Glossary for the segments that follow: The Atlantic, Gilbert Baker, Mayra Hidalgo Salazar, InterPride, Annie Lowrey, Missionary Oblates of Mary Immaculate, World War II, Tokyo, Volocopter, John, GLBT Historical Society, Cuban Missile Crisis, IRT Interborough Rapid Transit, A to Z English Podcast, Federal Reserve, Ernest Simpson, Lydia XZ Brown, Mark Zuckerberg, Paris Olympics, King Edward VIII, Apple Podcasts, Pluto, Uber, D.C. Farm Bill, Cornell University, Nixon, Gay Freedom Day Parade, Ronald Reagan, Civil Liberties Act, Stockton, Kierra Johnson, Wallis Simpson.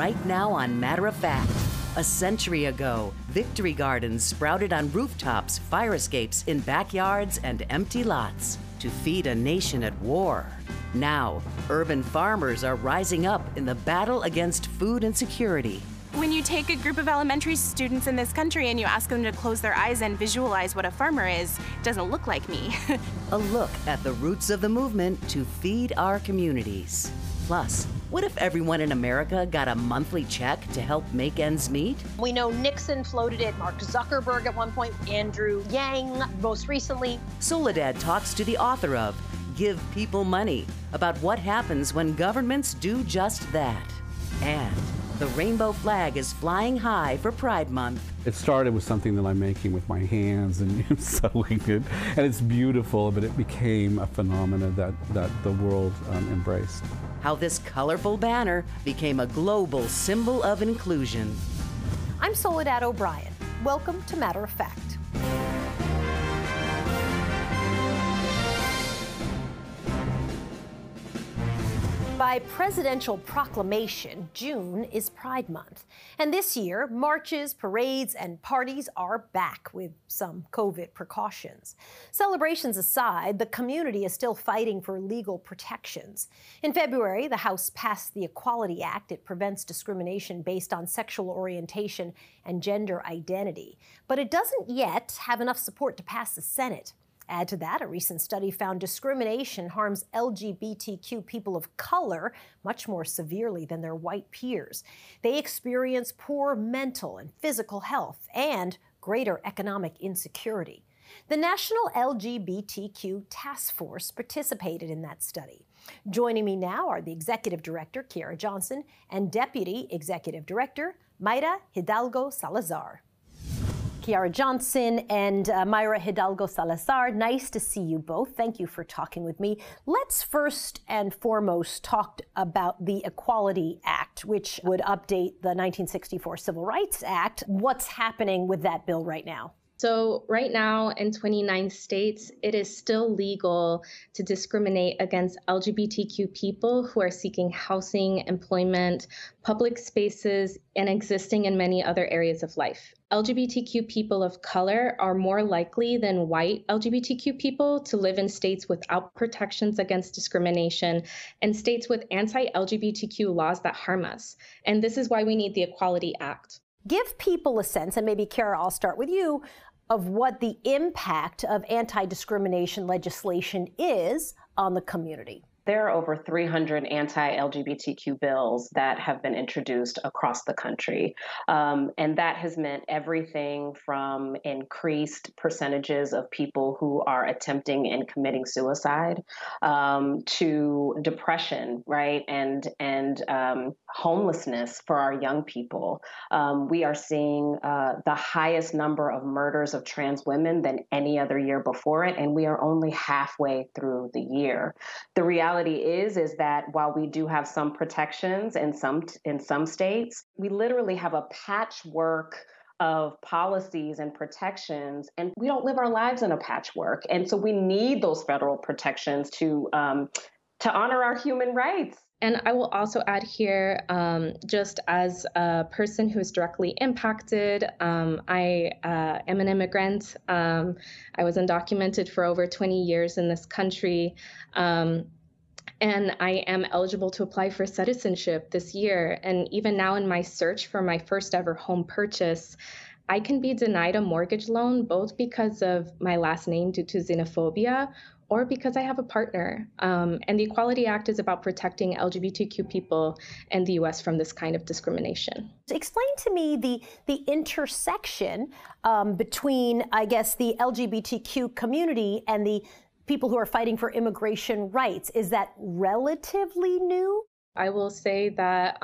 right now on Matter of Fact. A century ago, victory gardens sprouted on rooftops, fire escapes, in backyards, and empty lots to feed a nation at war. Now, urban farmers are rising up in the battle against food insecurity. When you take a group of elementary students in this country and you ask them to close their eyes and visualize what a farmer is, it doesn't look like me. A look at the roots of the movement to feed our communities. Plus, what if everyone in America got a monthly check to help make ends meet? We know Nixon floated it, Mark Zuckerberg at one point, Andrew Yang most recently. Soledad talks to the author of Give People Money about what happens when governments do just that. And the rainbow flag is flying high for Pride Month. It started with something that I'm making with my hands and sewing it, and it's beautiful, but it became a phenomenon that the world embraced. How this colorful banner became a global symbol of inclusion. I'm Soledad O'Brien. Welcome to Matter of Fact. By presidential proclamation, June is Pride Month. And this year, marches, parades, and parties are back with some COVID precautions. Celebrations aside, the community is still fighting for legal protections. In February, the House passed the Equality Act. It prevents discrimination based on sexual orientation and gender identity. But it doesn't yet have enough support to pass the Senate. Add to that, a recent study found discrimination harms LGBTQ people of color much more severely than their white peers. They experience poor mental and physical health and greater economic insecurity. The National LGBTQ Task Force participated in that study. Joining me now are the Executive Director, Kierra Johnson, and Deputy Executive Director, Mayra Hidalgo Salazar. Kierra Johnson and Mayra Hidalgo Salazar, nice to see you both. Thank you for talking with me. Let's first and foremost talk about the Equality Act, which would update the 1964 Civil Rights Act. What's happening with that bill right now? So right now in 29 states, it is still legal to discriminate against LGBTQ people who are seeking housing, employment, public spaces, and existing in many other areas of life. LGBTQ people of color are more likely than white LGBTQ people to live in states without protections against discrimination and states with anti-LGBTQ laws that harm us. And this is why we need the Equality Act. Give people a sense, and maybe Kierra, I'll start with you, of what the impact of anti-discrimination legislation is on the community. There are over 300 anti-LGBTQ bills that have been introduced across the country. And that has meant everything from increased percentages of people who are attempting and committing suicide to depression, right? And homelessness for our young people. We are seeing the highest number of murders of trans women than any other year before it. And we are only halfway through the year. The reality is that while we do have some protections in some states, we literally have a patchwork of policies and protections, and we don't live our lives in a patchwork. And so we need those federal protections to honor our human rights. And I will also add here, just as a person who is directly impacted, I am an immigrant. I was undocumented for over 20 years in this country. And I am eligible to apply for citizenship this year. And even now in my search for my first ever home purchase, I can be denied a mortgage loan both because of my last name due to xenophobia or because I have a partner. And the Equality Act is about protecting LGBTQ people and the U.S. from this kind of discrimination. Explain to me the intersection between, I guess, the LGBTQ community and the people who are fighting for immigration rights. Is that relatively new? I will say that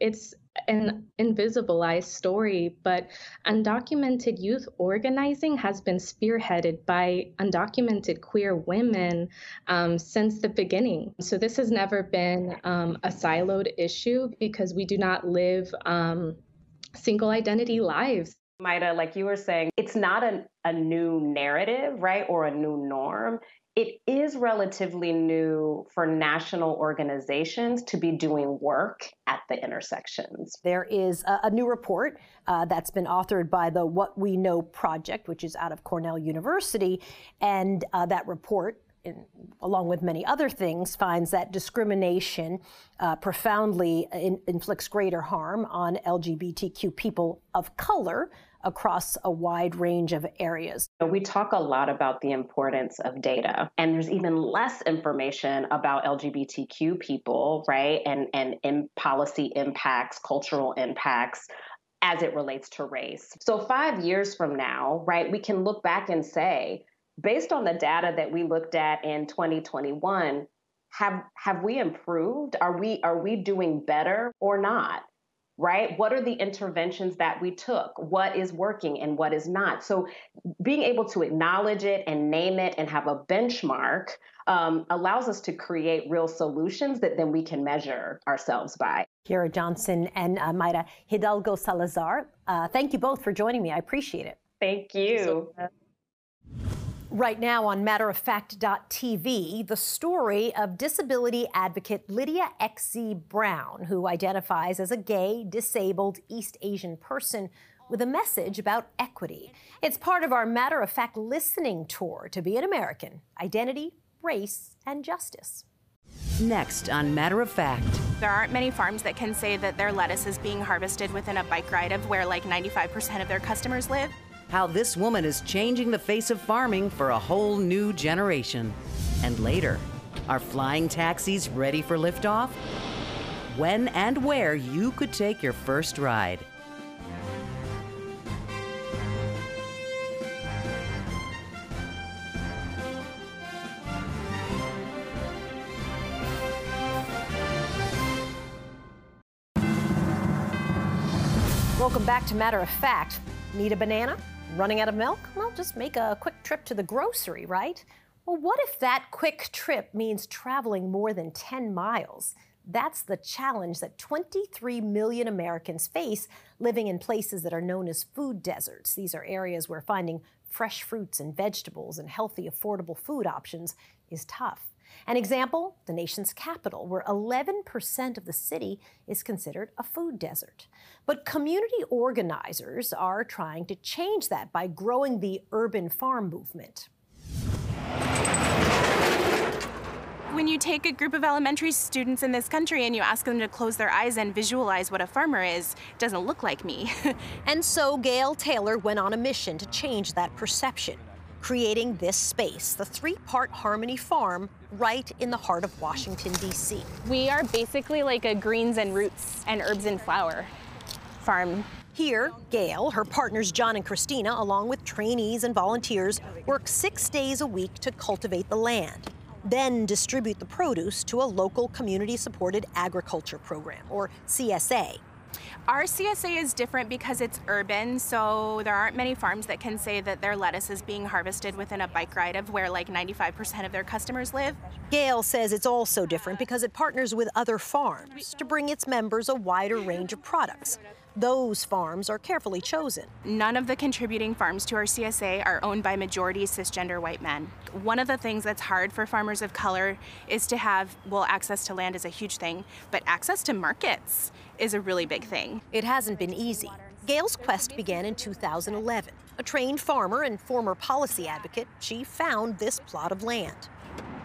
it's an invisibilized story, but undocumented youth organizing has been spearheaded by undocumented queer women since the beginning. So this has never been a siloed issue because we do not live single identity lives. Mayra, like you were saying, it's not a new narrative, right, or a new norm. it is relatively new for national organizations to be doing work at the intersections. There is a new report that's been authored by the What We Know Project, which is out of Cornell University, and that report, along with many other things, finds that discrimination profoundly inflicts greater harm on LGBTQ people of color across a wide range of areas. We talk a lot about the importance of data, and there's even less information about LGBTQ people, right? And policy impacts, cultural impacts, as it relates to race. So 5 years from now, right, we can look back and say, based on the data that we looked at in 2021, have we improved? Are we doing better or not? Right? What are the interventions that we took? What is working and what is not? So being able to acknowledge it and name it and have a benchmark allows us to create real solutions that then we can measure ourselves by. Kierra Johnson and Mayra Hidalgo Salazar, thank you both for joining me. I appreciate it. Thank you. Right now on matteroffact.tv, the story of disability advocate Lydia XZ Brown, who identifies as a gay, disabled East Asian person with a message about equity. It's part of our Matter of Fact listening tour to be an American, identity, race, and justice. Next on Matter of Fact. There aren't many farms that can say that their lettuce is being harvested within a bike ride of where like 95% of their customers live. How this woman is changing the face of farming for a whole new generation. And later, are flying taxis ready for liftoff? When and where you could take your first ride. Welcome back to Matter of Fact. Need a banana? Running out of milk? Well, just make a quick trip to the grocery, right? Well, what if that quick trip means traveling more than 10 miles? That's the challenge that 23 million Americans face living in places that are known as food deserts. These are areas where finding fresh fruits and vegetables and healthy, affordable food options is tough. An example, the nation's capital, where 11% of the city is considered a food desert. But community organizers are trying to change that by growing the urban farm movement. When you take a group of elementary students in this country and you ask them to close their eyes and visualize what a farmer is, it doesn't look like me. And so Gail Taylor went on a mission to change that perception, creating this space, the three-part Harmony Farm, right in the heart of Washington, D.C. We are basically like a greens and roots and herbs and flower farm. Here, Gail, her partners John and Christina, along with trainees and volunteers, work 6 days a week to cultivate the land, then distribute the produce to a local community-supported agriculture program, or CSA. Our CSA is different because it's urban, so there aren't many farms that can say that their lettuce is being harvested within a bike ride of where like 95% of their customers live. Gail says it's also different because it partners with other farms to bring its members a wider range of products. Those farms are carefully chosen. None of the contributing farms to our CSA are owned by majority cisgender white men. One of the things that's hard for farmers of color is to have, well, access to land is a huge thing, but access to markets is a really big thing. It hasn't been easy. Gail's quest began in 2011. A trained farmer and former policy advocate, she found this plot of land.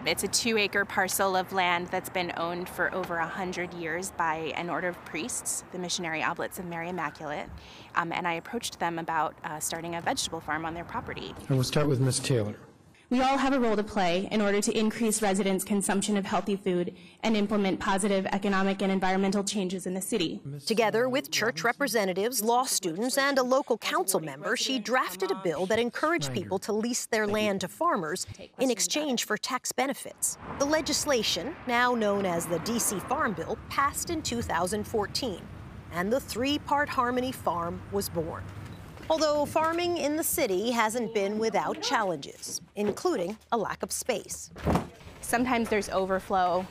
It's a 2-acre parcel of land that's been owned for over 100 years by an order of priests, the Missionary Oblates of Mary Immaculate, and I approached them about starting a vegetable farm on their property. And we'll start with Ms. Taylor. We all have a role to play in order to increase residents' consumption of healthy food and implement positive economic and environmental changes in the city. Together with church representatives, law students, and a local council member, she drafted a bill that encouraged people to lease their land to farmers in exchange for tax benefits. The legislation, now known as the D.C. Farm Bill, passed in 2014, and the three-part Harmony Farm was born. Although farming in the city hasn't been without challenges, including a lack of space. Sometimes there's overflow.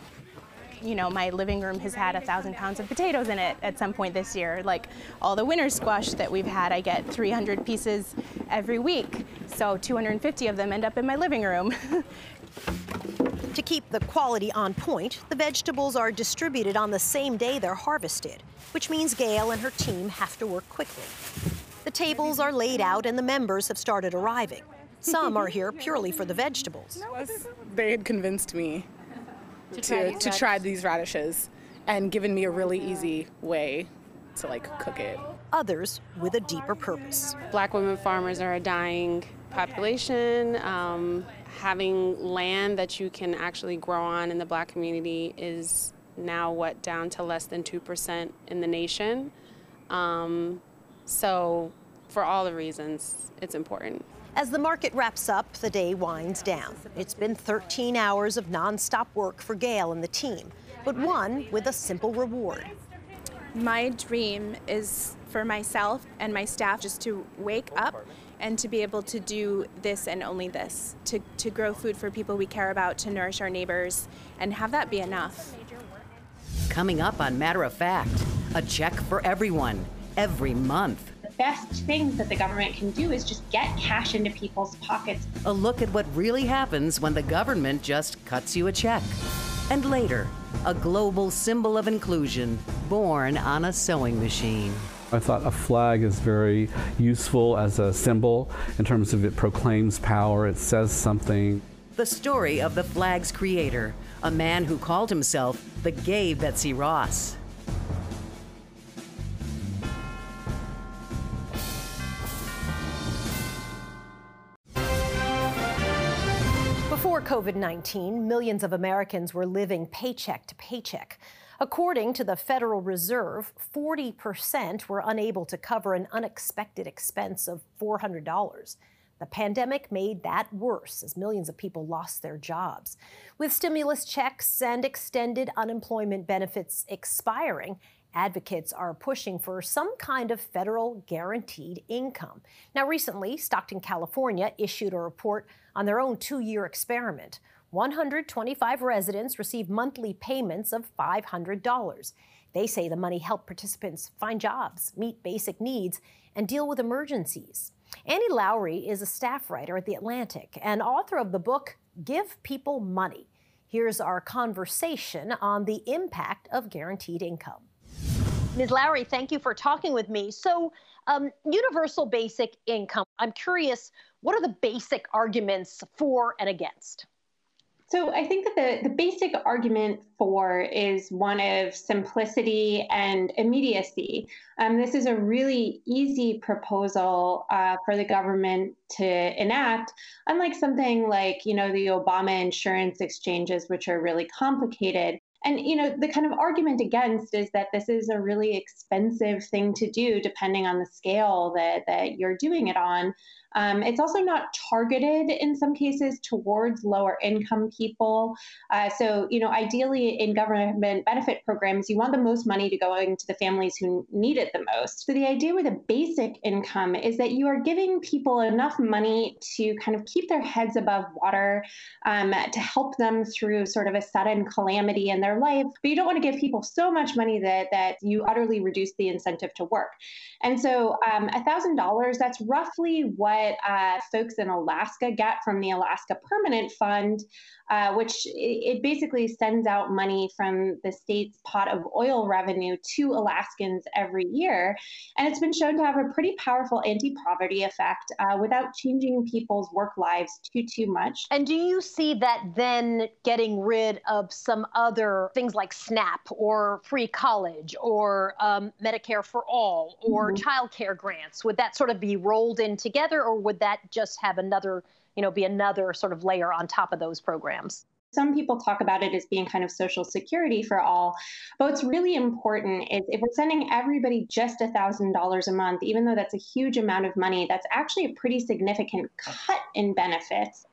You know, my living room has had 1,000 pounds of potatoes in it at some point this year. Like all the winter squash that we've had, I get 300 pieces every week. So 250 of them end up in my living room. To keep the quality on point, the vegetables are distributed on the same day they're harvested, which means Gail and her team have to work quickly. The tables are laid out and the members have started arriving. Some are here purely for the vegetables. They had convinced me to try these radishes and given me a really easy way to cook it. Others with a deeper purpose. Black women farmers are a dying population. Having land that you can actually grow on in the Black community is now what, down to less than 2% in the nation. So for all the reasons, it's important. As the market wraps up, the day winds down. It's been 13 hours of nonstop work for Gail and the team, but one with a simple reward. My dream is for myself and my staff just to wake up and to be able to do this and only this, to grow food for people we care about, to nourish our neighbors, and have that be enough. Coming up on Matter of Fact, a check for everyone, every month. The best things that the government can do is just get cash into people's pockets. A look at what really happens when the government just cuts you a check. And later, a global symbol of inclusion born on a sewing machine. I thought a flag is very useful as a symbol in terms of it proclaims power, it says something. The story of the flag's creator, a man who called himself the Gay Betsy Ross. Before COVID-19, millions of Americans were living paycheck to paycheck. According to the Federal Reserve, 40% were unable to cover an unexpected expense of $400. The pandemic made that worse as millions of people lost their jobs. With stimulus checks and extended unemployment benefits expiring, advocates are pushing for some kind of federal guaranteed income. Now, recently, Stockton, California issued a report on their own two-year experiment. 125 residents received monthly payments of $500. They say the money helped participants find jobs, meet basic needs, and deal with emergencies. Annie Lowrey is a staff writer at The Atlantic and author of the book, Give People Money. Here's our conversation on the impact of guaranteed income. Ms. Lowrey, thank you for talking with me. So, universal basic income, I'm curious, what are the basic arguments for and against? So I think that the basic argument for is one of simplicity and immediacy. This is a really easy proposal for the government to enact, unlike something like, the Obama insurance exchanges, which are really complicated. And, the kind of argument against is that this is a really expensive thing to do, depending on the scale that you're doing it on. It's also not targeted in some cases towards lower income people. So, ideally in government benefit programs, you want the most money to go into the families who need it the most. So the idea with a basic income is that you are giving people enough money to kind of keep their heads above water, to help them through sort of a sudden calamity in their life. But you don't want to give people so much money that you utterly reduce the incentive to work. And so $1,000, that's roughly what folks in Alaska get from the Alaska Permanent Fund, which it basically sends out money from the state's pot of oil revenue to Alaskans every year. And it's been shown to have a pretty powerful anti-poverty effect without changing people's work lives too much. And do you see that then getting rid of some other things like SNAP or free college or Medicare for All or childcare grants? Would that sort of be rolled in together, or would that just have another, be another sort of layer on top of those programs? Some people talk about it as being kind of Social Security for all, but what's really important is if we're sending everybody just $1,000 a month, even though that's a huge amount of money, that's actually a pretty significant cut in benefits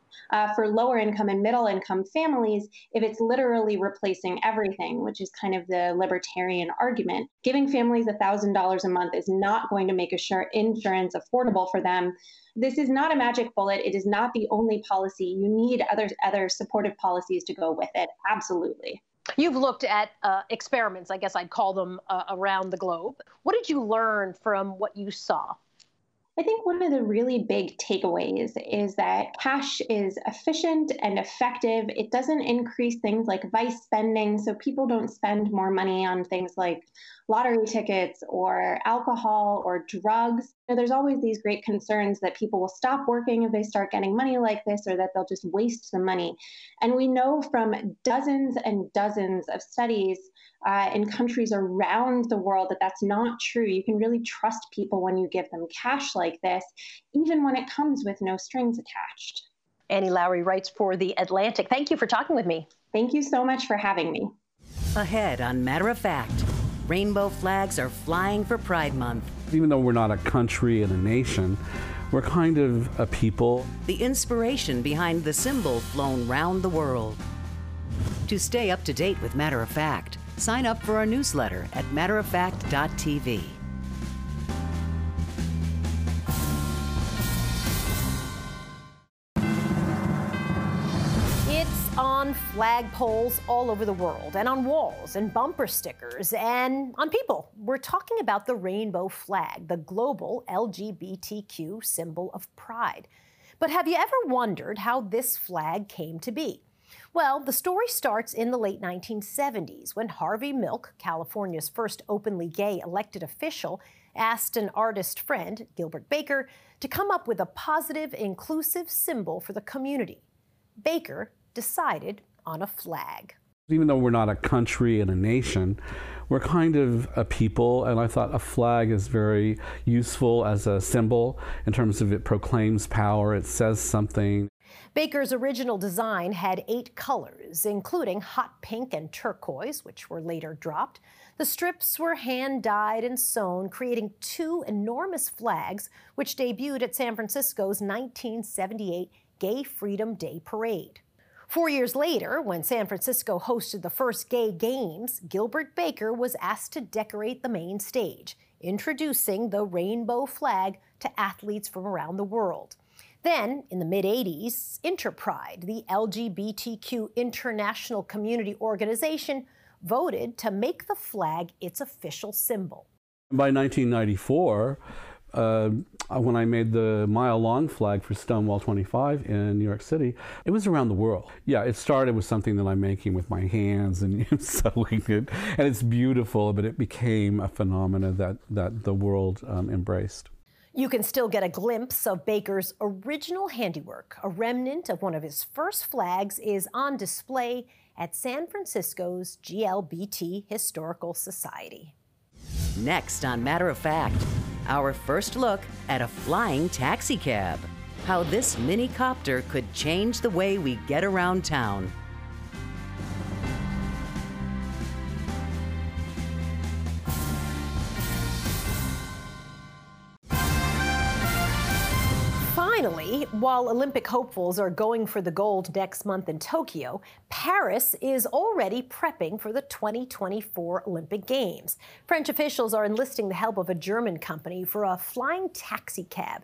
for lower income and middle income families if it's literally replacing everything, which is kind of the libertarian argument. Giving families $1,000 a month is not going to make insurance affordable for them. This is not a magic bullet. It is not the only policy. You need other supportive policies to go with it. Absolutely. You've looked at experiments, I guess I'd call them, around the globe. What did you learn from what you saw? I think one of the really big takeaways is that cash is efficient and effective. It doesn't increase things like vice spending, so people don't spend more money on things like lottery tickets or alcohol or drugs. You know, there's always these great concerns that people will stop working if they start getting money like this, or that they'll just waste the money. And we know from dozens and dozens of studies in countries around the world that that's not true. You can really trust people when you give them cash like this, even when it comes with no strings attached. Annie Lowrey writes for The Atlantic. Thank you for talking with me. Thank you so much for having me. Ahead on Matter of Fact, rainbow flags are flying for Pride Month. Even though we're not a country and a nation, we're kind of a people. The inspiration behind the symbol flown round the world. To stay up to date with Matter of Fact, sign up for our newsletter at matteroffact.tv. It's on flagpoles all over the world, and on walls, and bumper stickers, and on people. We're talking about the rainbow flag, the global LGBTQ symbol of pride. But have you ever wondered how this flag came to be? Well, the story starts in the late 1970s when Harvey Milk, California's first openly gay elected official, asked an artist friend, Gilbert Baker, to come up with a positive, inclusive symbol for the community. Baker decided on a flag. Even though we're not a country and a nation, we're kind of a people, and I thought a flag is very useful as a symbol in terms of it proclaims power, it says something. Baker's original design had 8 colors, including hot pink and turquoise, which were later dropped. The strips were hand-dyed and sewn, creating 2 enormous flags, which debuted at San Francisco's 1978 Gay Freedom Day Parade. 4 years later, when San Francisco hosted the first Gay Games, Gilbert Baker was asked to decorate the main stage, introducing the rainbow flag to athletes from around the world. Then, in the mid-'80s, Interpride, the LGBTQ international community organization, voted to make the flag its official symbol. By 1994, when I made the mile-long flag for Stonewall 25 in New York City, it was around the world. Yeah, it started with something that I'm making with my hands and sewing it, and it's beautiful, but it became a phenomenon that the world embraced. You can still get a glimpse of Baker's original handiwork. A remnant of one of his first flags is on display at San Francisco's GLBT Historical Society. Next on Matter of Fact, our first look at a flying taxicab. How this mini copter could change the way we get around town. Finally, while Olympic hopefuls are going for the gold next month in Tokyo, Paris is already prepping for the 2024 Olympic Games. French officials are enlisting the help of a German company for a flying taxi cab.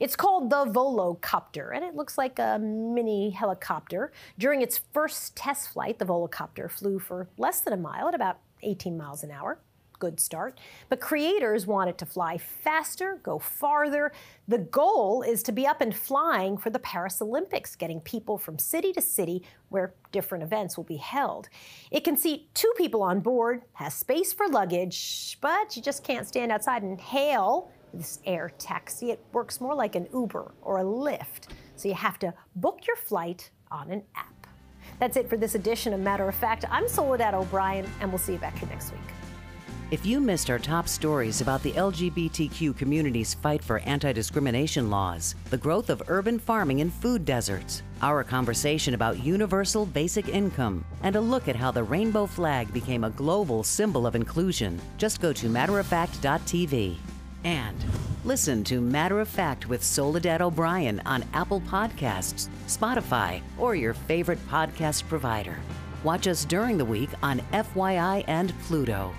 It's called the Volocopter, and it looks like a mini helicopter. During its first test flight, the Volocopter flew for less than a mile at about 18 miles an hour. Good start. But creators want it to fly faster, go farther. The goal is to be up and flying for the Paris Olympics, getting people from city to city where different events will be held. It can seat 2 people on board, has space for luggage, but you just can't stand outside and hail this air taxi. It works more like an Uber or a Lyft, so you have to book your flight on an app. That's it for this edition of Matter of Fact. I'm Soledad O'Brien, and we'll see you back here next week. If you missed our top stories about the LGBTQ community's fight for anti-discrimination laws, the growth of urban farming and food deserts, our conversation about universal basic income, and a look at how the rainbow flag became a global symbol of inclusion, just go to matteroffact.tv. And listen to Matter of Fact with Soledad O'Brien on Apple Podcasts, Spotify, or your favorite podcast provider. Watch us during the week on FYI and Pluto.